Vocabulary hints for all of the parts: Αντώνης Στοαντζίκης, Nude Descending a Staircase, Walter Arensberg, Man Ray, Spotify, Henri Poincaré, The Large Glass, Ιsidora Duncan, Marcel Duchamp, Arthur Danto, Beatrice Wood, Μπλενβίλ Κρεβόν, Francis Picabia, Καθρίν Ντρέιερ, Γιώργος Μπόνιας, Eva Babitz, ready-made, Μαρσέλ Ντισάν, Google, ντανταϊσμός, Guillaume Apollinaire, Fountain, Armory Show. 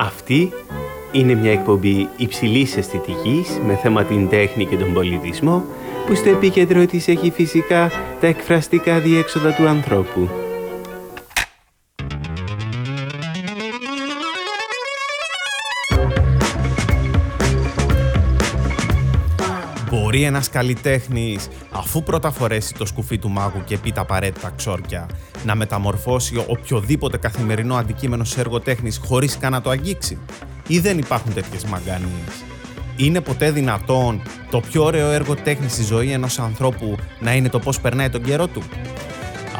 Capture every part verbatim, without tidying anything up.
Αυτή είναι μια εκπομπή υψηλής αισθητικής με θέμα την τέχνη και τον πολιτισμό, που στο επίκεντρο της έχει φυσικά τα εκφραστικά διέξοδα του ανθρώπου. Μπορεί ένας καλλιτέχνης, αφού πρώτα φορέσει το σκουφί του μάγου και πει τα απαραίτητα ξόρκια, να μεταμορφώσει οποιοδήποτε καθημερινό αντικείμενο σε έργο τέχνης χωρίς καν να το αγγίξει? Ή δεν υπάρχουν τέτοιες μαγκανίες? Είναι ποτέ δυνατόν το πιο ωραίο έργο τέχνης στη ζωή ενός ανθρώπου να είναι το πώς περνάει τον καιρό του?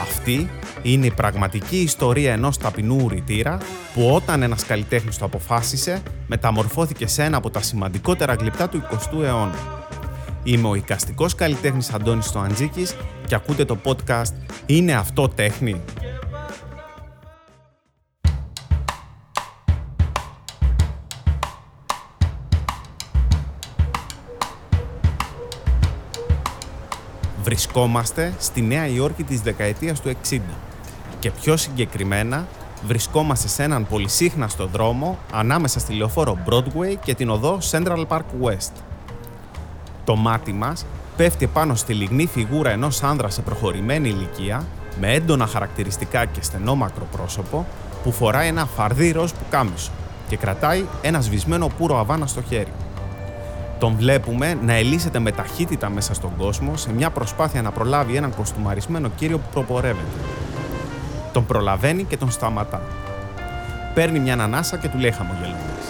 Αυτή είναι η πραγματική ιστορία ενός ταπεινού ουρητήρα που, όταν ένας καλλιτέχνης το αποφάσισε, μεταμορφώθηκε σε ένα από τα σημαντικότερα γλυπτά του εικοστού αιώνα. Είμαι ο εικαστικός καλλιτέχνης Αντώνης Στοαντζίκης και ακούτε το podcast «Είναι αυτό τέχνη?». Βρισκόμαστε στη Νέα Υόρκη της δεκαετίας του εξήντα και πιο συγκεκριμένα βρισκόμαστε σε έναν πολυσύχναστο δρόμο ανάμεσα στη λεωφόρο Broadway και την οδό Central Park West. Το μάτι μας πέφτει πάνω στη λιγνή φιγούρα ενός άνδρα σε προχωρημένη ηλικία, με έντονα χαρακτηριστικά και στενό μακροπρόσωπο, που φοράει ένα φαρδί ροζ πουκάμισο και κρατάει ένα σβησμένο πουρο αβάνα στο χέρι. Τον βλέπουμε να ελίσσεται με ταχύτητα μέσα στον κόσμο σε μια προσπάθεια να προλάβει έναν κοστούμαρισμένο κύριο που προπορεύεται. Τον προλαβαίνει και τον σταματά. Παίρνει μια ανάσα και του λέει χαμογελώντας: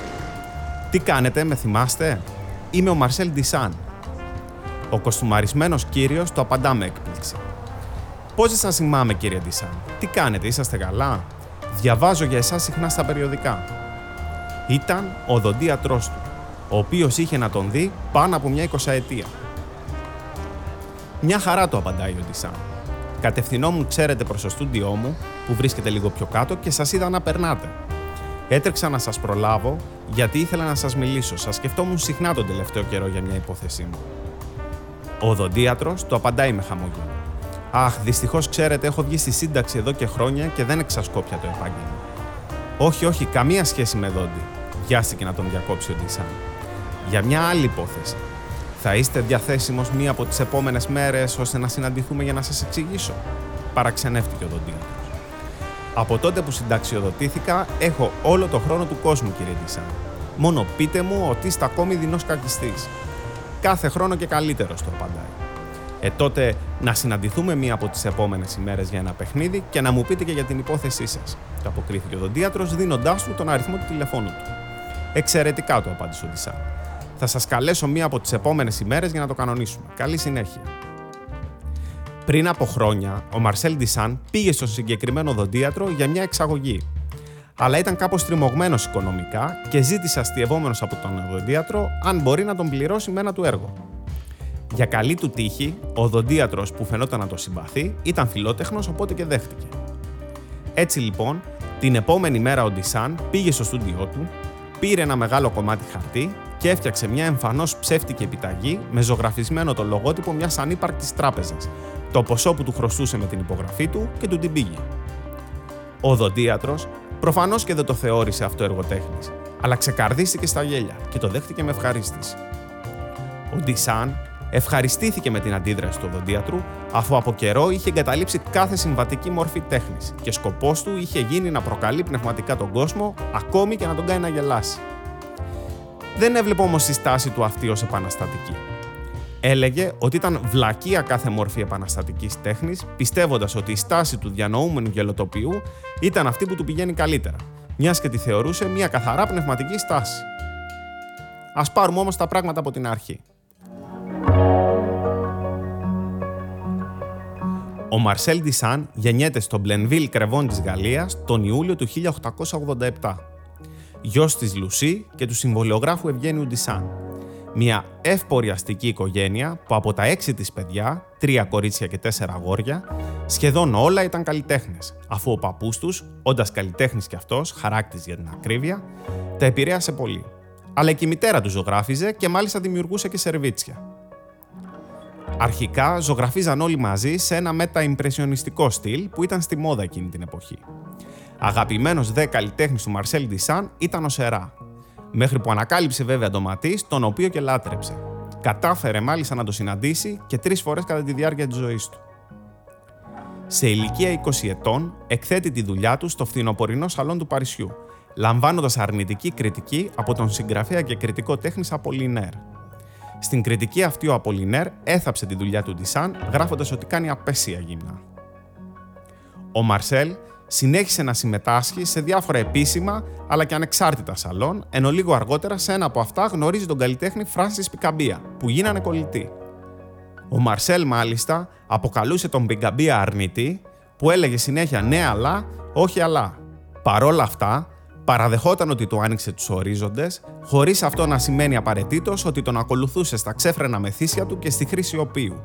«Τι κάνετε, με θυμάστε? Είμαι ο Μαρσέλ Ντισάν». Ο κοστούμαρισμένος κύριος του απαντά με έκπληξη: «Πώς σας θυμάμαι, κύριε Ντισάν? Τι κάνετε, είσαστε καλά? Διαβάζω για εσάς συχνά στα περιοδικά». Ήταν ο δοντίατρός του, ο οποίος είχε να τον δει πάνω από μια εικοσαετία. «Μια χαρά», του απαντάει ο Ντισάν. «Κατευθυνόμουν, ξέρετε, προς το στούντιό μου, που βρίσκεται λίγο πιο κάτω, και σας είδα να περνάτε. Έτρεξα να σας προλάβω, γιατί ήθελα να σας μιλήσω. Σας σκεφτόμουν συχνά τον τελευταίο καιρό για μια υπόθεσή μου». Ο οδοντίατρος του απαντάει με χαμόγελο: «Αχ, δυστυχώς, ξέρετε, έχω βγει στη σύνταξη εδώ και χρόνια και δεν εξασκόπια το επάγγελμα». «Όχι, όχι, καμία σχέση με δόντι», βιάστηκε να τον διακόψει ο Ντισάν. «Για μια άλλη υπόθεση. Θα είστε διαθέσιμος μία από τις επόμενες μέρες, ώστε να συναντηθούμε για να σας εξηγήσω?» Παραξενεύτηκε ο οδοντίατρος. «Από τότε που συνταξιοδοτήθηκα, έχω όλο το χρόνο του κόσμου, κύριε Ντισάν. Μόνο πείτε μου ότι είστε ακόμη δεινός κακιστής. Κάθε χρόνο και καλύτερος», το απαντάει. «Ε, τότε να συναντηθούμε μία από τις επόμενες ημέρες για ένα παιχνίδι και να μου πείτε και για την υπόθεσή σας», το αποκρίθηκε ο δοντίατρος, δίνοντάς του τον αριθμό του τηλεφώνου του. «Εξαιρετικά», το απάντησε ο Ντισάν. «Θα σας καλέσω μία από τις επόμενες ημέρες για να το κανονίσουμε. Καλή συνέχεια». Πριν από χρόνια, ο Μαρσέλ Ντισάν πήγε στον συγκεκριμένο δοντίατρο για μια εξαγωγή. Αλλά ήταν κάπως τριμωγμένος οικονομικά και ζήτησε αστειευόμενος από τον δοντίατρο αν μπορεί να τον πληρώσει με ένα του έργο. Για καλή του τύχη, ο δοντίατρος, που φαινόταν να το συμπαθεί, ήταν φιλότεχνος, οπότε και δέχτηκε. Έτσι λοιπόν, την επόμενη μέρα ο Ντισάν πήγε στο στούντιό του, πήρε ένα μεγάλο κομμάτι χαρτί και έφτιαξε μια εμφανώς ψεύτικη επιταγή με ζωγραφισμένο το λογότυπο μιας ανύπαρκτης τράπεζας, το ποσό που του χρωστούσε με την υπογραφή του, και του την πήγε. Ο οδοντίατρος προφανώς και δεν το θεώρησε αυτό έργο τέχνης, αλλά ξεκαρδίστηκε στα γέλια και το δέχτηκε με ευχαρίστηση. Ο Ντισάν ευχαριστήθηκε με την αντίδραση του οδοντίατρου, αφού από καιρό είχε εγκαταλείψει κάθε συμβατική μορφή τέχνης και σκοπός του είχε γίνει να προκαλεί πνευματικά τον κόσμο, ακόμη και να τον κάνει να γελάσει. Δεν έβλεπε όμως τη στάση του αυτή ως επαναστατική. Έλεγε ότι ήταν βλακεία κάθε μορφή επαναστατικής τέχνης, πιστεύοντας ότι η στάση του διανοούμενου γελοτοποιού ήταν αυτή που του πηγαίνει καλύτερα, μιας και τη θεωρούσε μια καθαρά πνευματική στάση. Ας πάρουμε όμως τα πράγματα από την αρχή. Ο Μαρσέλ Ντισάν γεννιέται στο Μπλενβίλ Κρεβόν της Γαλλίας τον Ιούλιο του χίλια οκτακόσια ογδόντα επτά. Γιος της Λουσί και του συμβολιογράφου Ευγένιου Ντισάν. Μια ευπορειαστική οικογένεια που από τα έξι της παιδιά, τρία κορίτσια και τέσσερα αγόρια, σχεδόν όλα ήταν καλλιτέχνες, αφού ο παππούς τους, όντας καλλιτέχνης κι αυτός, χαράκτης για την ακρίβεια, τα επηρέασε πολύ. Αλλά και η μητέρα του ζωγράφιζε και μάλιστα δημιουργούσε και σερβίτσια. Αρχικά ζωγραφίζαν όλοι μαζί σε ένα μετα-ιμπρεσιονιστικό στυλ που ήταν στη μόδα εκείνη την εποχή. Αγαπημένος δε καλλιτέχνης του Μαρσέλ Ντισάν ήταν ο Σερά. Μέχρι που ανακάλυψε βέβαια τον Ματίς, τον οποίο και λάτρεψε. Κατάφερε μάλιστα να το συναντήσει και τρεις φορές κατά τη διάρκεια της ζωής του. Σε ηλικία είκοσι ετών, εκθέτει τη δουλειά του στο φθινοπορεινό σαλόν του Παρισιού, λαμβάνοντας αρνητική κριτική από τον συγγραφέα και κριτικό τέχνης Απολινέρ. Στην κριτική αυτή ο Απολινέρ έθαψε τη δουλειά του Ντισάν, γράφοντας ότι κάνει απέσια γύμνα. Ο Μαρσέλ συνέχισε να συμμετάσχει σε διάφορα επίσημα αλλά και ανεξάρτητα σαλόν, ενώ λίγο αργότερα σε ένα από αυτά γνωρίζει τον καλλιτέχνη Francis Picabia, που γίνανε κολλητοί. Ο Μαρσέλ μάλιστα αποκαλούσε τον Picabia αρνητή, που έλεγε συνέχεια ναι αλλά, όχι αλλά. Παρόλα αυτά, παραδεχόταν ότι του άνοιξε τους ορίζοντες, χωρίς αυτό να σημαίνει απαραίτητος ότι τον ακολουθούσε στα ξέφρενα μεθύσια του και στη χρήση οποίου.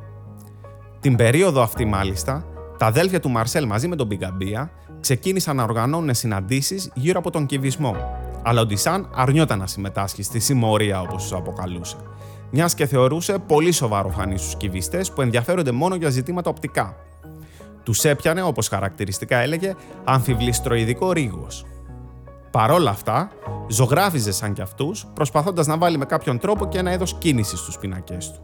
Την περίοδο αυτή μάλιστα, τα αδέλφια του Μαρσέλ μαζί με τον Picabia ξεκίνησαν να οργανώνουν συναντήσεις γύρω από τον κυβισμό, αλλά ο Ντισάν αρνιόταν να συμμετάσχει στη συμμορία όπως τους αποκαλούσε, μιας και θεωρούσε πολύ σοβαρό φανή στους κυβιστές που ενδιαφέρονται μόνο για ζητήματα οπτικά. Τους έπιανε, όπως χαρακτηριστικά έλεγε, αμφιβληστροειδικό ρίγος. Παρόλα αυτά, ζωγράφιζε σαν κι αυτούς, προσπαθώντας να βάλει με κάποιον τρόπο και ένα είδος κίνησης στους πινακές του.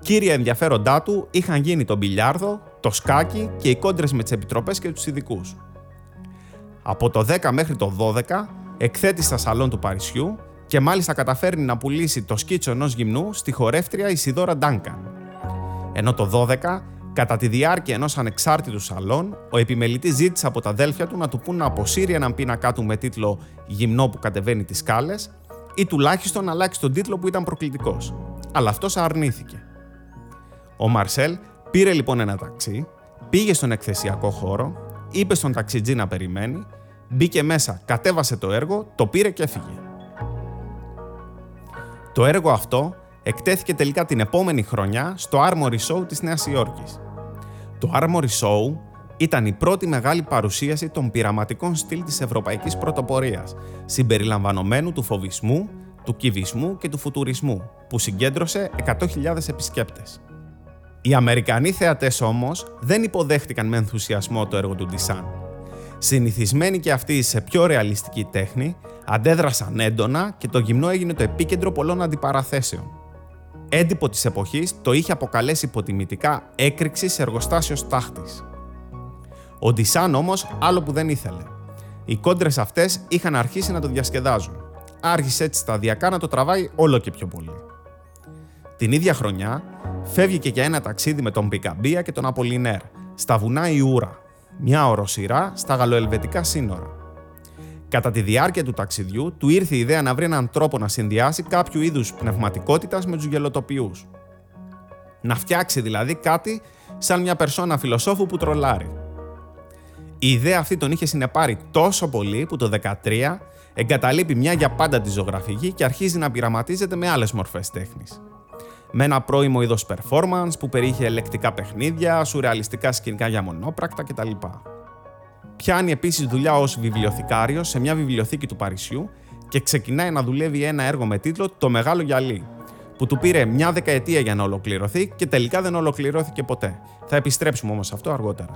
Κύρια ενδιαφέροντά του είχαν γίνει το μπιλιάρδο, το σκάκι και οι κόντρες με τις επιτροπές και τους ειδικούς. Από το δέκα μέχρι το δώδεκα εκθέτει στα σαλόν του Παρισιού και μάλιστα καταφέρνει να πουλήσει το σκίτσο ενός γυμνού στη χορεύτρια Ιsidora Duncan. Ενώ το δώδεκα, κατά τη διάρκεια ενός ανεξάρτητου σαλόν, ο επιμελητής ζήτησε από τα αδέλφια του να του πούν να αποσύρει έναν πίνακά του με τίτλο «Γυμνό που κατεβαίνει τις σκάλες» ή τουλάχιστον αλλάξει τον τίτλο που ήταν προκλητικός. Αλλά αυτός αρνήθηκε. Ο Μαρσέλ πήρε λοιπόν ένα ταξί, πήγε στον εκθεσιακό χώρο, είπε στον ταξιτζή να περιμένει, μπήκε μέσα, κατέβασε το έργο, το πήρε και έφυγε. Το έργο αυτό εκτέθηκε τελικά την επόμενη χρονιά στο Armory Show της Νέας Υόρκης. Το Armory Show ήταν η πρώτη μεγάλη παρουσίαση των πειραματικών στυλ της ευρωπαϊκής πρωτοπορίας, συμπεριλαμβανομένου του φοβισμού, του κυβισμού και του φουτουρισμού, που συγκέντρωσε εκατό χιλιάδες επισκέπτες. Οι Αμερικανοί θεατές όμως δεν υποδέχτηκαν με ενθουσιασμό το έργο του Ντισάν. Συνηθισμένοι και αυτοί σε πιο ρεαλιστική τέχνη, αντέδρασαν έντονα και το γυμνό έγινε το επίκεντρο πολλών αντιπαραθέσεων. Έντυπο της εποχής το είχε αποκαλέσει υποτιμητικά έκρηξη σε εργοστάσιο στάχτης. Ο Ντισάν όμως άλλο που δεν ήθελε. Οι κόντρες αυτές είχαν αρχίσει να το διασκεδάζουν. Άρχισε έτσι σταδιακά να το τραβάει όλο και πιο πολύ. Την ίδια χρονιά, φεύγει και για ένα ταξίδι με τον Picabia και τον Απολινέρ στα βουνά Ιούρα, μια οροσειρά στα γαλλοελβετικά σύνορα. Κατά τη διάρκεια του ταξιδιού, του ήρθε η ιδέα να βρει έναν τρόπο να συνδυάσει κάποιο είδους πνευματικότητας με τους γελοτοποιούς. Να φτιάξει δηλαδή κάτι σαν μια περσόνα φιλοσόφου που τρολάρει. Η ιδέα αυτή τον είχε συνεπάρει τόσο πολύ που το δεκατρία εγκαταλείπει μια για πάντα τη ζωγραφική και αρχίζει να πειραματίζεται με άλλες μορφές τέχνης. Με ένα πρώιμο είδος performance που περιείχε ελεκτικά παιχνίδια, σουρεαλιστικά σκηνικά για μονόπρακτα κτλ. Πιάνει επίσης δουλειά ως βιβλιοθηκάριος σε μια βιβλιοθήκη του Παρισιού και ξεκινάει να δουλεύει ένα έργο με τίτλο «Το Μεγάλο Γυαλί», που του πήρε μια δεκαετία για να ολοκληρωθεί και τελικά δεν ολοκληρώθηκε ποτέ. Θα επιστρέψουμε όμως σε αυτό αργότερα.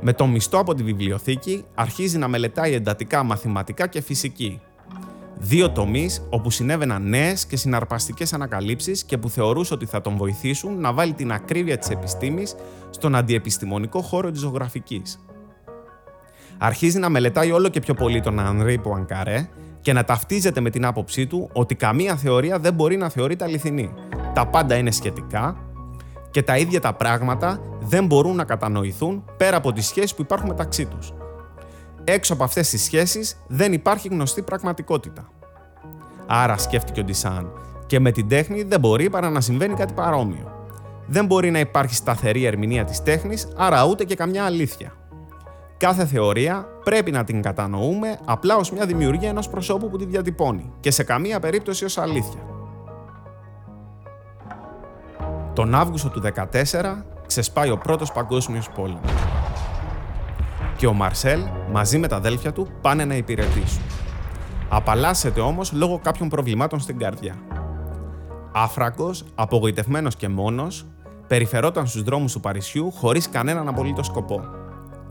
Με το μισθό από τη βιβλιοθήκη αρχίζει να μελετάει εντατικά μαθηματικά και φυσική. Δύο τομείς όπου συνέβαιναν νέες και συναρπαστικές ανακαλύψεις και που θεωρούσε ότι θα τον βοηθήσουν να βάλει την ακρίβεια της επιστήμης στον αντιεπιστημονικό χώρο της ζωγραφικής. Αρχίζει να μελετάει όλο και πιο πολύ τον Henri Poincaré και να ταυτίζεται με την άποψή του ότι καμία θεωρία δεν μπορεί να θεωρείται αληθινή. Τα πάντα είναι σχετικά και τα ίδια τα πράγματα δεν μπορούν να κατανοηθούν πέρα από τις σχέσεις που υπάρχουν μεταξύ τους. Έξω από αυτές τις σχέσεις δεν υπάρχει γνωστή πραγματικότητα. Άρα σκέφτηκε ο Ντισάν, και με την τέχνη δεν μπορεί παρά να συμβαίνει κάτι παρόμοιο. Δεν μπορεί να υπάρχει σταθερή ερμηνεία της τέχνης, άρα ούτε και καμιά αλήθεια. Κάθε θεωρία πρέπει να την κατανοούμε απλά ως μια δημιουργία ενός προσώπου που τη διατυπώνει και σε καμία περίπτωση ως αλήθεια. Τον Αύγουστο του δεκατέσσερα ξεσπάει ο Πρώτος Παγκόσμιος Πόλεμος. Και ο Μαρσέλ μαζί με τα αδέλφια του πάνε να υπηρετήσουν. Απαλλάσσεται όμως λόγω κάποιων προβλημάτων στην καρδιά. Άφρακος, απογοητευμένος και μόνος, περιφερόταν στους δρόμους του Παρισιού χωρίς κανέναν απολύτως σκοπό.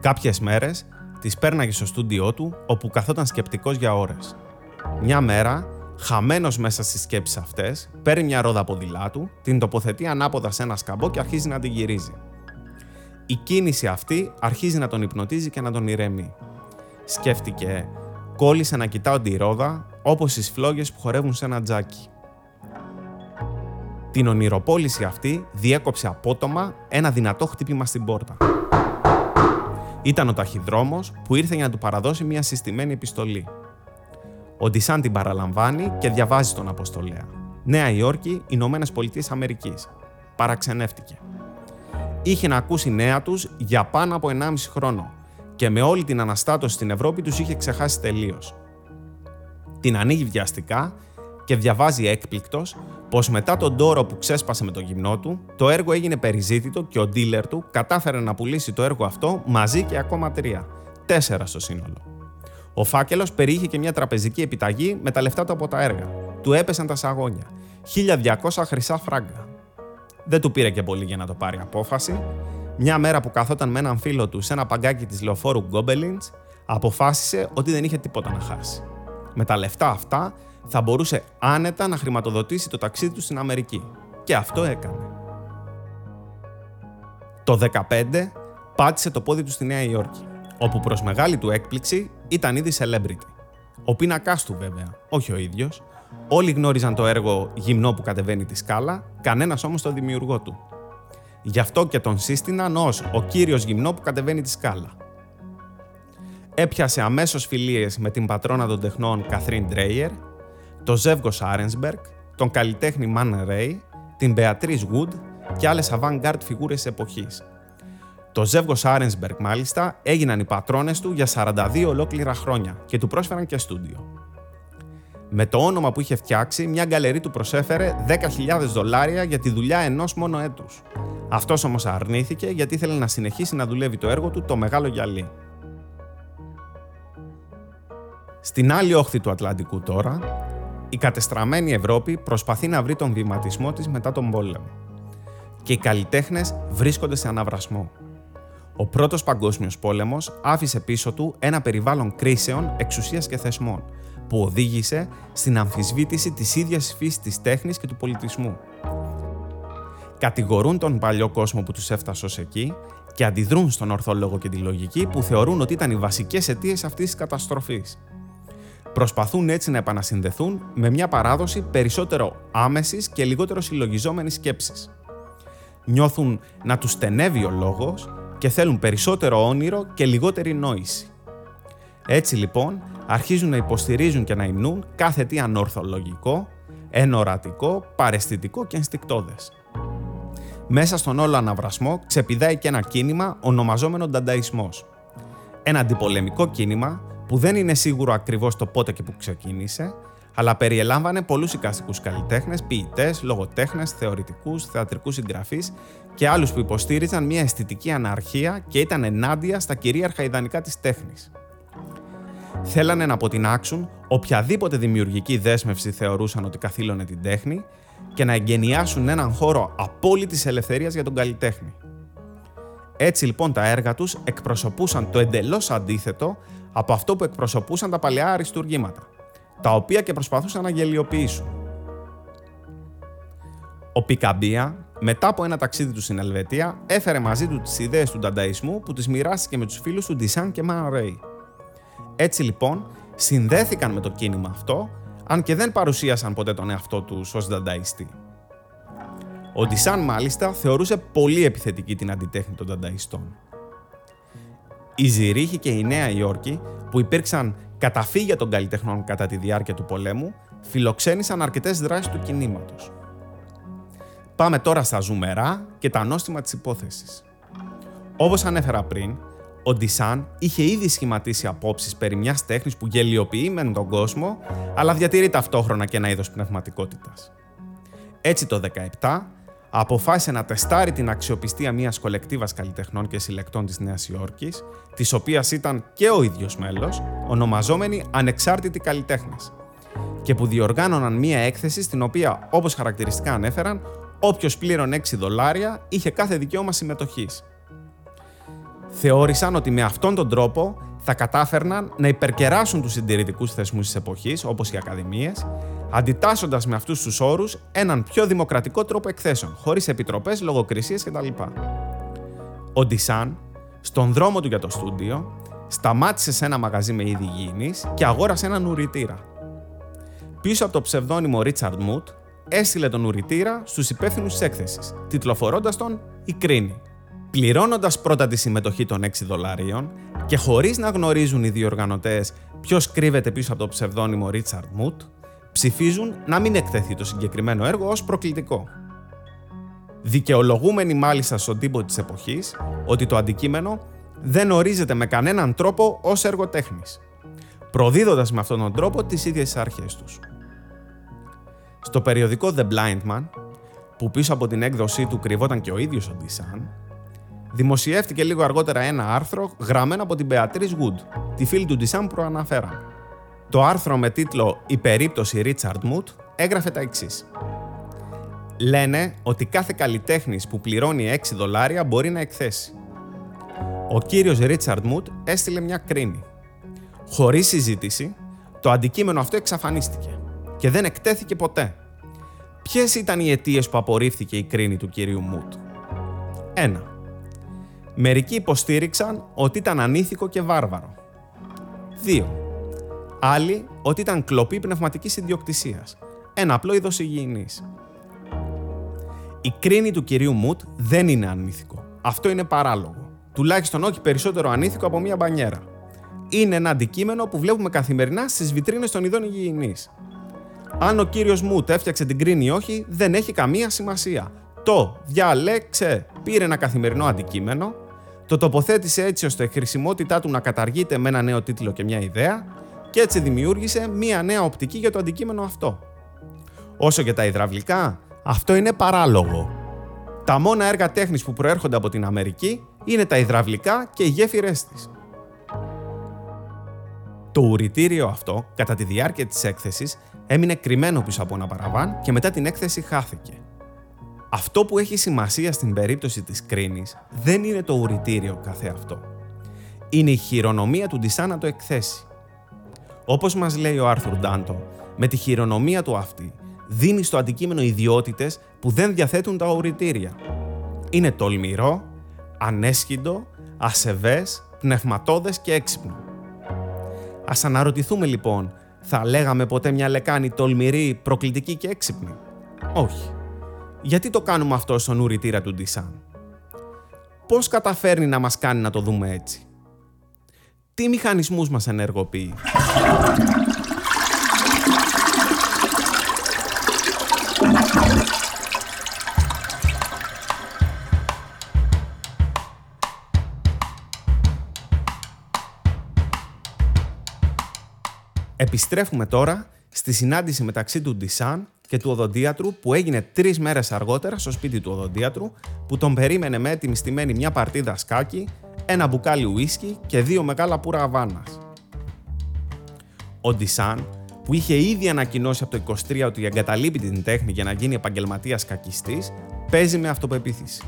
Κάποιες μέρες τις πέρναγε στο στούντιό του, όπου καθόταν σκεπτικός για ώρες. Μια μέρα, χαμένος μέσα στις σκέψεις αυτές, παίρνει μια ρόδα από δειλά του, την τοποθετεί ανάποδα σε ένα σκαμπό και αρχίζει να την γυρίζει. Η κίνηση αυτή αρχίζει να τον υπνοτίζει και να τον ηρεμεί. Σκέφτηκε, κόλλησε να κοιτάω τη ρόδα, όπως τις φλόγες που χορεύουν σε ένα τζάκι. Την ονειροπόληση αυτή διέκοψε απότομα ένα δυνατό χτύπημα στην πόρτα. Ήταν ο ταχυδρόμος που ήρθε για να του παραδώσει μια συστημένη επιστολή. Ο Ντισάν την παραλαμβάνει και διαβάζει τον αποστολέα. Νέα Υόρκη, Ηνωμένες Πολιτείες Αμερικής. Παραξενεύτηκε. Είχε να ακούσει νέα τους για πάνω από ενάμιση χρόνο και με όλη την αναστάτωση στην Ευρώπη τους είχε ξεχάσει τελείως. Την ανοίγει βιαστικά και διαβάζει έκπληκτος πως μετά τον τόρο που ξέσπασε με τον γυμνό του, το έργο έγινε περιζήτητο και ο ντίλερ του κατάφερε να πουλήσει το έργο αυτό μαζί και ακόμα τρία, τέσσερα στο σύνολο. Ο φάκελος περιείχε και μια τραπεζική επιταγή με τα λεφτά του από τα έργα. Του έπεσαν τα σαγόνια, χίλια διακόσια χρυσά φράγκα. Δεν του πήρε και πολύ για να το πάρει απόφαση. Μια μέρα που καθόταν με έναν φίλο του σε ένα παγκάκι της λεωφόρου Γκόμπελινς, αποφάσισε ότι δεν είχε τίποτα να χάσει. Με τα λεφτά αυτά θα μπορούσε άνετα να χρηματοδοτήσει το ταξίδι του στην Αμερική. Και αυτό έκανε. Το δεκαπέντε πάτησε το πόδι του στη Νέα Υόρκη, όπου προς μεγάλη του έκπληξη ήταν ήδη celebrity. Ο πίνακάς του βέβαια, όχι ο ίδιος. Όλοι γνώριζαν το έργο «Γυμνό που κατεβαίνει τη σκάλα», κανένας όμως το δημιουργό του. Γι' αυτό και τον σύστηναν ως «Ο κύριος γυμνό που κατεβαίνει τη σκάλα». Έπιασε αμέσως φιλίες με την πατρόνα των τεχνών Καθρίν Ντρέιερ, τον ζεύγος Άρενσμπεργκ, τον καλλιτέχνη Man Ray, την Beatrice Wood και άλλες avant-garde φιγούρες της εποχής. Το ζεύγος Άρενσμπεργκ, μάλιστα, έγιναν οι πατρόνες του για σαράντα δύο ολόκληρα χρόνια και του πρόσφεραν και στούντιο. Με το όνομα που είχε φτιάξει, μια γκαλερί του προσέφερε δέκα χιλιάδες δολάρια για τη δουλειά ενός μόνο έτους. Αυτός όμως αρνήθηκε γιατί ήθελε να συνεχίσει να δουλεύει το έργο του «Το Μεγάλο Γυαλί». Στην άλλη όχθη του Ατλαντικού τώρα, η κατεστραμμένη Ευρώπη προσπαθεί να βρει τον βηματισμό της μετά τον πόλεμο. Και οι καλλιτέχνες βρίσκονται σε αναβρασμό. Ο Πρώτος Παγκόσμιος Πόλεμος άφησε πίσω του ένα περιβάλλον κρίσεων, εξουσίας και θεσμών, που οδήγησε στην αμφισβήτηση της ίδιας φύσης της τέχνης και του πολιτισμού. Κατηγορούν τον παλιό κόσμο που τους έφτασε ως εκεί και αντιδρούν στον ορθόλογο και τη λογική που θεωρούν ότι ήταν οι βασικές αιτίες αυτής της καταστροφής. Προσπαθούν έτσι να επανασυνδεθούν με μια παράδοση περισσότερο άμεσης και λιγότερο συλλογιζόμενης σκέψης. Νιώθουν να τους στενεύει ο λόγος και θέλουν περισσότερο όνειρο και λιγότερη νόηση. Έτσι λοιπόν, αρχίζουν να υποστηρίζουν και να υμνούν κάθε τι ανορθολογικό, ενορατικό, παραισθητικό και ενστικτώδες. Μέσα στον όλο αναβρασμό ξεπηδάει και ένα κίνημα ονομαζόμενο ντανταϊσμός. Ένα αντιπολεμικό κίνημα που δεν είναι σίγουρο ακριβώς το πότε και που ξεκίνησε, αλλά περιελάμβανε πολλούς εικαστικούς καλλιτέχνες, ποιητές, λογοτέχνες, θεωρητικούς, θεατρικούς συγγραφείς και άλλους που υποστήριζαν μια αισθητική αναρχία και ήταν ενάντια στα κυρίαρχα ιδανικά της τέχνης. Θέλανε να αποτινάξουν οποιαδήποτε δημιουργική δέσμευση θεωρούσαν ότι καθήλωνε την τέχνη και να εγκαινιάσουν έναν χώρο απόλυτης ελευθερίας για τον καλλιτέχνη. Έτσι λοιπόν τα έργα τους εκπροσωπούσαν το εντελώς αντίθετο από αυτό που εκπροσωπούσαν τα παλαιά αριστουργήματα, τα οποία και προσπαθούσαν να γελιοποιήσουν. Ο Πικαμπία, μετά από ένα ταξίδι του στην Ελβετία, έφερε μαζί του τις ιδέες του ντανταϊσμού που τις μοιράστηκε με τους φίλους του Ντισάν και Μαν Ρέι. Έτσι λοιπόν, συνδέθηκαν με το κίνημα αυτό, αν και δεν παρουσίασαν ποτέ τον εαυτό τους ως ντανταϊστή. Ο Ντισάν, μάλιστα, θεωρούσε πολύ επιθετική την αντιτέχνη των ντανταϊστών. Η Ζηρίχη και η Νέα Υόρκη, που υπήρξαν καταφύγια των καλλιτεχνών κατά τη διάρκεια του πολέμου, φιλοξένησαν αρκετές δράσεις του κινήματος. Πάμε τώρα στα ζουμερά και τα νόστιμα της υπόθεσης. Όπως ανέφερα πριν, ο Ντισάν είχε ήδη σχηματίσει απόψεις περί μιας τέχνης που γελιοποιεί μεν τον κόσμο, αλλά διατηρεί ταυτόχρονα και ένα είδος πνευματικότητας. Έτσι το δεκαεπτά αποφάσισε να τεστάρει την αξιοπιστία μιας κολεκτίβας καλλιτεχνών και συλλεκτών της Νέας Υόρκης, της οποίας ήταν και ο ίδιος μέλος, ονομαζόμενοι ανεξάρτητοι καλλιτέχνες, και που διοργάνωναν μια έκθεση στην οποία, όπως χαρακτηριστικά ανέφεραν, όποιος πλήρωνε έξι δολάρια είχε κάθε δικαίωμα συμμετοχής. Θεώρησαν ότι με αυτόν τον τρόπο θα κατάφερναν να υπερκεράσουν τους συντηρητικούς θεσμούς της εποχής, όπως οι ακαδημίες, αντιτάσσοντας με αυτούς τους όρους έναν πιο δημοκρατικό τρόπο εκθέσεων, χωρίς επιτροπές, λογοκρισίες κτλ. Ο Ντισάν, στον δρόμο του για το στούντιο, σταμάτησε σε ένα μαγαζί με είδη υγιεινής και αγόρασε έναν ουρητήρα. Πίσω από το ψευδόνυμο Richard Mutt, έστειλε τον ουρητήρα στους υπεύθυνους της έκθεσης, τιτλοφορώντας τον «Η Κρίνη», πληρώνοντας πρώτα τη συμμετοχή των έξι δολαρίων και χωρίς να γνωρίζουν οι διοργανωτές ποιος κρύβεται πίσω από το ψευδόνυμο Richard Mutt, ψηφίζουν να μην εκτεθεί το συγκεκριμένο έργο ως προκλητικό. Δικαιολογούμενοι μάλιστα στον τύπο της εποχής ότι το αντικείμενο δεν ορίζεται με κανέναν τρόπο ως έργο τέχνης, προδίδοντας με αυτόν τον τρόπο τις ίδιες τις αρχές τους. Στο περιοδικό The Blind Man, που πίσω από την έκδοσή του κρυβόταν και ο ίδιος ο Ντισάν, δημοσιεύτηκε λίγο αργότερα ένα άρθρο γραμμένο από την Beatrice Wood, τη φίλη του Ντισάν που προαναφέραμε. Το άρθρο με τίτλο «Η περίπτωση Richard Mutt» έγραφε τα εξής. Λένε ότι κάθε καλλιτέχνης που πληρώνει έξι δολάρια μπορεί να εκθέσει. Ο κύριος Richard Mutt έστειλε μια κρίνη. Χωρίς συζήτηση, το αντικείμενο αυτό εξαφανίστηκε και δεν εκτέθηκε ποτέ. Ποιες ήταν οι αιτίες που απορρίφθηκε η κρίνη του κυρίου Μουτ? ένα. Μερικοί υποστήριξαν ότι ήταν ανήθικο και βάρβαρο. δύο. Άλλοι ότι ήταν κλοπή πνευματικής ιδιοκτησίας, ένα απλό είδος υγιεινής. Η κρίνη του κυρίου Μουτ δεν είναι ανήθικο. Αυτό είναι παράλογο. Τουλάχιστον όχι περισσότερο ανήθικο από μια μπανιέρα. Είναι ένα αντικείμενο που βλέπουμε καθημερινά στις βιτρίνες των ειδών υγιεινής. Αν ο κύριος Μουτ έφτιαξε την κρίνη ή όχι, δεν έχει καμία σημασία. Το διάλεξε, πήρε ένα καθημερινό αντικείμενο, το τοποθέτησε έτσι ώστε η χρησιμότητά του να καταργείται με ένα νέο τίτλο και μια ιδέα και έτσι δημιούργησε μια νέα οπτική για το αντικείμενο αυτό. Όσο για τα υδραυλικά, αυτό είναι παράλογο. Τα μόνα έργα τέχνης που προέρχονται από την Αμερική είναι τα υδραυλικά και οι γέφυρές της. Το ουρητήριο αυτό, κατά τη διάρκεια της έκθεσης, έμεινε κρυμμένο πίσω από ένα παραβάν και μετά την έκθεση χάθηκε. Αυτό που έχει σημασία στην περίπτωση της κρίνης δεν είναι το ουρητήριο καθεαυτό. Είναι η χειρονομία του Ντισάν να το εκθέσει. Όπως μας λέει ο Άρθουρ Ντάντο, με τη χειρονομία του αυτή δίνει στο αντικείμενο ιδιότητες που δεν διαθέτουν τα ουρητήρια. Είναι τολμηρό, ανέσχυντο, ασεβές, πνευματώδες και έξυπνο. Ας αναρωτηθούμε λοιπόν, θα λέγαμε ποτέ μια λεκάνη τολμηρή, προκλητική και έξυπνη? Όχι. Γιατί το κάνουμε αυτό στον ουρητήρα του Ντισάν? Πώς καταφέρνει να μας κάνει να το δούμε έτσι? Τι μηχανισμούς μας ενεργοποιεί? Επιστρέφουμε τώρα στη συνάντηση μεταξύ του Ντισάν και του οδοντίατρου που έγινε τρεις μέρες αργότερα στο σπίτι του οδοντίατρου που τον περίμενε με έτοιμη στημένη μια παρτίδα σκάκι, ένα μπουκάλι ουίσκι και δύο μεγάλα πουρα αβάνας. Ο Ντισάν, που είχε ήδη ανακοινώσει από το είκοσι τρία ότι εγκαταλείπει την τέχνη για να γίνει επαγγελματίας σκακιστής, παίζει με αυτοπεποίθηση.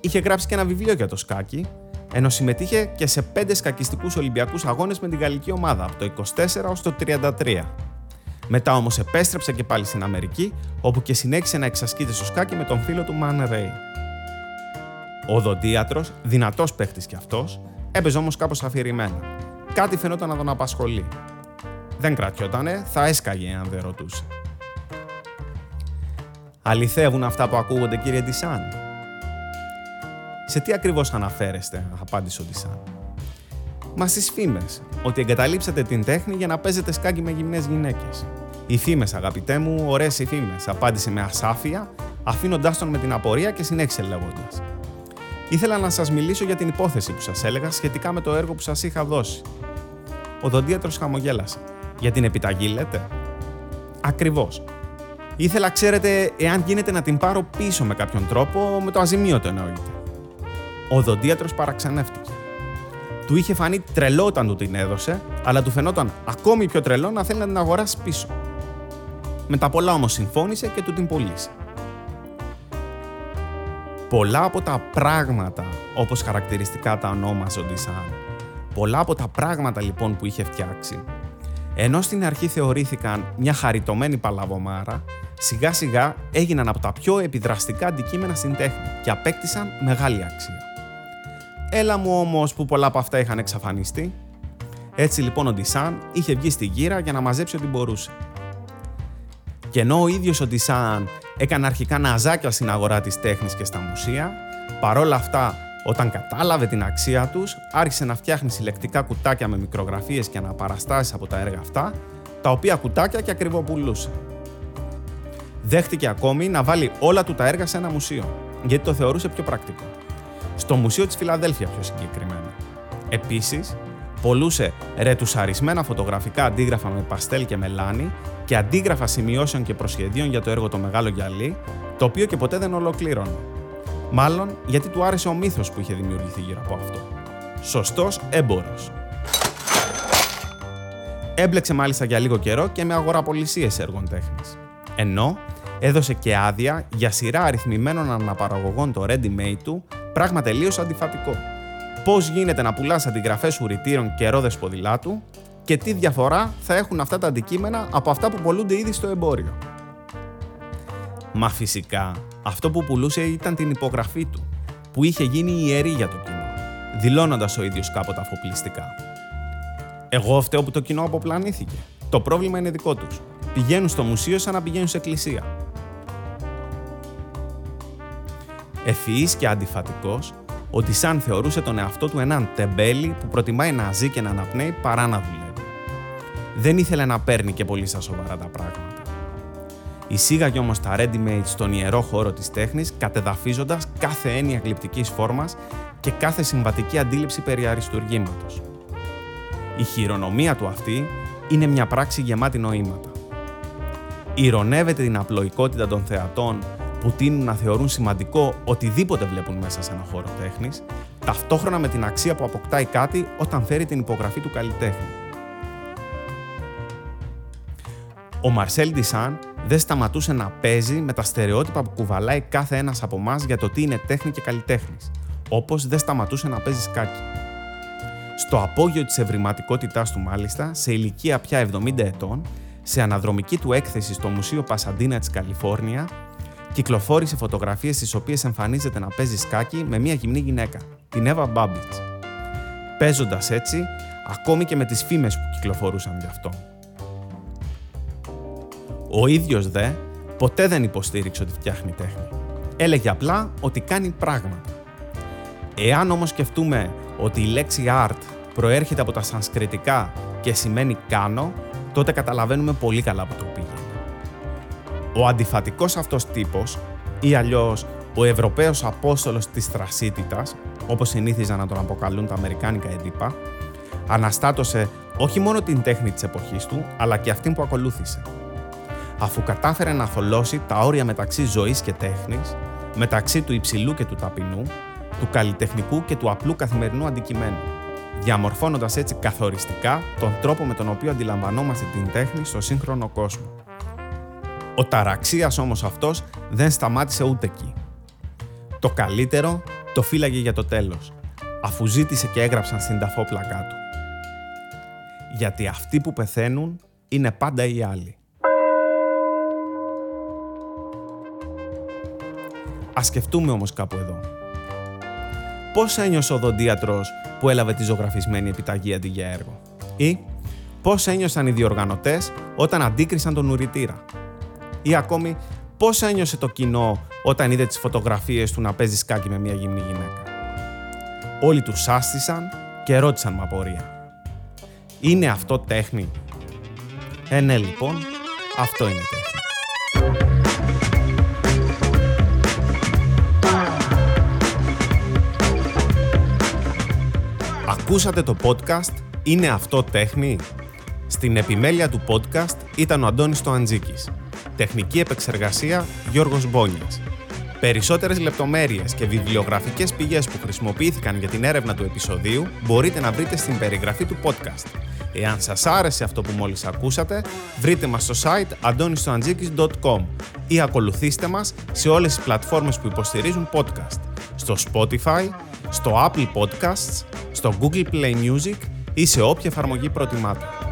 Είχε γράψει και ένα βιβλίο για το σκάκι, ενώ συμμετείχε και σε πέντε σκακιστικούς Ολυμπιακούς Αγώνες με την γαλλική ομάδα από το είκοσι τέσσερα έως το τριάντα τρία. Μετά όμως επέστρεψε και πάλι στην Αμερική, όπου και συνέχισε να εξασκείται στο σκάκι με τον φίλο του Man Ray. Ο οδοντίατρος, δυνατός παίχτης κι αυτός, έπαιζε όμως κάπως αφηρημένα. Κάτι φαινόταν να τον απασχολεί. Δεν κρατιότανε, θα έσκαγε εάν δεν ρωτούσε. Αληθεύουν αυτά που ακούγονται, κύριε Ντισάν? Σε τι ακριβώς αναφέρεστε, απάντησε ο Ντισάν. Μα στις φήμες, ότι εγκαταλείψατε την τέχνη για να παίζετε σκάκι με γυμνές γυναίκες. Οι φήμες, αγαπητέ μου, ωραίες οι φήμες, απάντησε με ασάφεια, αφήνοντάς τον με την απορία και συνέχισε λέγοντας. Ήθελα να σας μιλήσω για την υπόθεση που σας έλεγα σχετικά με το έργο που σας είχα δώσει. Ο οδοντίατρος χαμογέλασε. Για την επιταγή, λέτε? Ακριβώς. Ήθελα, ξέρετε, εάν γίνεται να την πάρω πίσω με κάποιον τρόπο, με το αζημίωτο εννοείται. Ο οδοντίατρος παραξενεύτηκε. Του είχε φανεί τρελό όταν του την έδωσε, αλλά του φαινόταν ακόμη πιο τρελό να θέλει να την αγοράσει πίσω. Με τα πολλά όμως συμφώνησε και του την πουλήσε. Πολλά από τα πράγματα, όπως χαρακτηριστικά τα ονόμαζε ο Ντισάν, Πολλά από τα πράγματα λοιπόν που είχε φτιάξει, ενώ στην αρχή θεωρήθηκαν μια χαριτωμένη παλαβομάρα, σιγά σιγά έγιναν από τα πιο επιδραστικά αντικείμενα στην τέχνη και απέκτησαν μεγάλη αξία. Έλα μου όμως που πολλά από αυτά είχαν εξαφανιστεί. Έτσι λοιπόν ο Ντισάν είχε βγει στη γύρα για να μαζέψει ό,τι μπορούσε. Και ενώ ο ίδιος ο Ντισάν έκανε αρχικά ναζάκια στην αγορά της τέχνης και στα μουσεία, παρόλα αυτά όταν κατάλαβε την αξία τους, άρχισε να φτιάχνει συλλεκτικά κουτάκια με μικρογραφίες και αναπαραστάσεις από τα έργα αυτά, τα οποία κουτάκια και ακριβοπουλούσε. Δέχτηκε ακόμη να βάλει όλα του τα έργα σε ένα μουσείο, γιατί το θεωρούσε πιο πρακτικό. Στο Μουσείο της Φιλαδέλφια πιο συγκεκριμένα. Επίσης, πολλούσε ρετουσαρισμένα φωτογραφικά αντίγραφα με παστέλ και μελάνι και αντίγραφα σημειώσεων και προσχεδίων για το έργο Το Μεγάλο Γυαλί, το οποίο και ποτέ δεν ολοκλήρωνε. Μάλλον γιατί του άρεσε ο μύθος που είχε δημιουργηθεί γύρω από αυτό. Σωστός έμπορος. Έμπλεξε μάλιστα για λίγο καιρό και με αγοραπολισίες έργων τέχνης. Ενώ έδωσε και άδεια για σειρά αριθμημένων αναπαραγωγών το ready-made του, πράγμα τελείως αντιφατικό. Πώς γίνεται να πουλάς αντιγραφές ουρητήρων και ρόδες ποδηλάτου και τι διαφορά θα έχουν αυτά τα αντικείμενα από αυτά που πωλούνται ήδη στο εμπόριο. Μα φυσικά, αυτό που πουλούσε ήταν την υπογραφή του, που είχε γίνει ιερή για το κοινό, δηλώνοντας ο ίδιος κάποτε αφοπλιστικά: «Εγώ φταίω που το κοινό αποπλανήθηκε. Το πρόβλημα είναι δικό τους. Πηγαίνουν στο μουσείο σαν να πηγαίνουν σε εκκλησία». Ευφυής και αντιφατικός, ο Ντισάν θεωρούσε τον εαυτό του έναν τεμπέλη που προτιμάει να ζει και να αναπνέει παρά να δουλεύει. Δεν ήθελε να παίρνει και πολύ στα σοβαρά τα πράγματα. Εισήγαγε όμως τα ready-made στον ιερό χώρο της τέχνης, κατεδαφίζοντας κάθε έννοια γλυπτικής φόρμας και κάθε συμβατική αντίληψη περί αριστουργήματος. Η χειρονομία του αυτή είναι μια πράξη γεμάτη νοήματα. Ηρωνεύεται την απλοϊκότητα των θεατών που τείνουν να θεωρούν σημαντικό οτιδήποτε βλέπουν μέσα σε έναν χώρο τέχνης, ταυτόχρονα με την αξία που αποκτάει κάτι όταν φέρει την υπογραφή του καλλιτέχνη. Ο Μαρσέλ Ντισάν δεν σταματούσε να παίζει με τα στερεότυπα που κουβαλάει κάθε ένας από εμάς για το τι είναι τέχνη και καλλιτέχνης, όπως δεν σταματούσε να παίζει σκάκι. Στο απόγειο της ευρηματικότητάς του μάλιστα, σε ηλικία πια εβδομήντα ετών, σε αναδρομική του έκθεση στο Μουσείο Πασαντίνα της Καλιφόρνια, κυκλοφόρησε φωτογραφίες στις οποίες εμφανίζεται να παίζει σκάκι με μια γυμνή γυναίκα, την Εύα Μπάμπιτς. Παίζοντας έτσι, ακόμη και με τις φήμες που κυκλοφορούσαν γι' αυτό. Ο ίδιος δε, ποτέ δεν υποστήριξε ότι φτιάχνει τέχνη. Έλεγε απλά ότι κάνει πράγματα. Εάν όμως σκεφτούμε ότι η λέξη art προέρχεται από τα σανσκριτικά και σημαίνει κάνω, τότε καταλαβαίνουμε πολύ καλά που το πήγε. Ο αντιφατικός αυτός τύπος, ή αλλιώς ο Ευρωπαίος Απόστολος της Θρασίτητας, όπως συνήθιζαν να τον αποκαλούν τα αμερικάνικα εντύπα, αναστάτωσε όχι μόνο την τέχνη της εποχής του, αλλά και αυτήν που ακολούθησε. Αφού κατάφερε να θολώσει τα όρια μεταξύ ζωής και τέχνης, μεταξύ του υψηλού και του ταπεινού, του καλλιτεχνικού και του απλού καθημερινού αντικειμένου, διαμορφώνοντας έτσι καθοριστικά τον τρόπο με τον οποίο αντιλαμβανόμαστε την τέχνη στο σύγχρονο κόσμο. Ο ταραξίας όμως αυτός δεν σταμάτησε ούτε εκεί. Το καλύτερο το φύλαγε για το τέλος, αφού ζήτησε και έγραψαν στην ταφόπλακά του: «Γιατί αυτοί που πεθαίνουν είναι πάντα οι άλλοι». Ας σκεφτούμε όμως κάπου εδώ. Πώς ένιωσε ο οδοντίατρος που έλαβε τη ζωγραφισμένη επιταγή αντί για έργο? Ή πώς ένιωσαν οι διοργανωτές όταν αντίκρισαν τον ουρητήρα? Ή ακόμη, πώς ένιωσε το κοινό όταν είδε τις φωτογραφίες του να παίζει σκάκι με μια γυμνή γυναίκα? Όλοι τους άστησαν και ρώτησαν με απορία: «Είναι αυτό τέχνη?» Ε, ναι, λοιπόν, αυτό είναι τέχνη. Ακούσατε το podcast «Είναι αυτό τέχνη?» Στην επιμέλεια του podcast ήταν ο Αντώνης Τοαντζίκης. Τεχνική επεξεργασία Γιώργος Μπόνιας. Περισσότερες λεπτομέρειες και βιβλιογραφικές πηγές που χρησιμοποιήθηκαν για την έρευνα του επεισοδίου μπορείτε να βρείτε στην περιγραφή του podcast. Εάν σας άρεσε αυτό που μόλις ακούσατε, βρείτε μας στο site antonistantζίκης τελεία com ή ακολουθήστε μας σε όλες τις πλατφόρμες που υποστηρίζουν podcast. Στο Spotify, στο Apple Podcasts, στο Google Play Music ή σε όποια εφαρμογή προτιμάτε.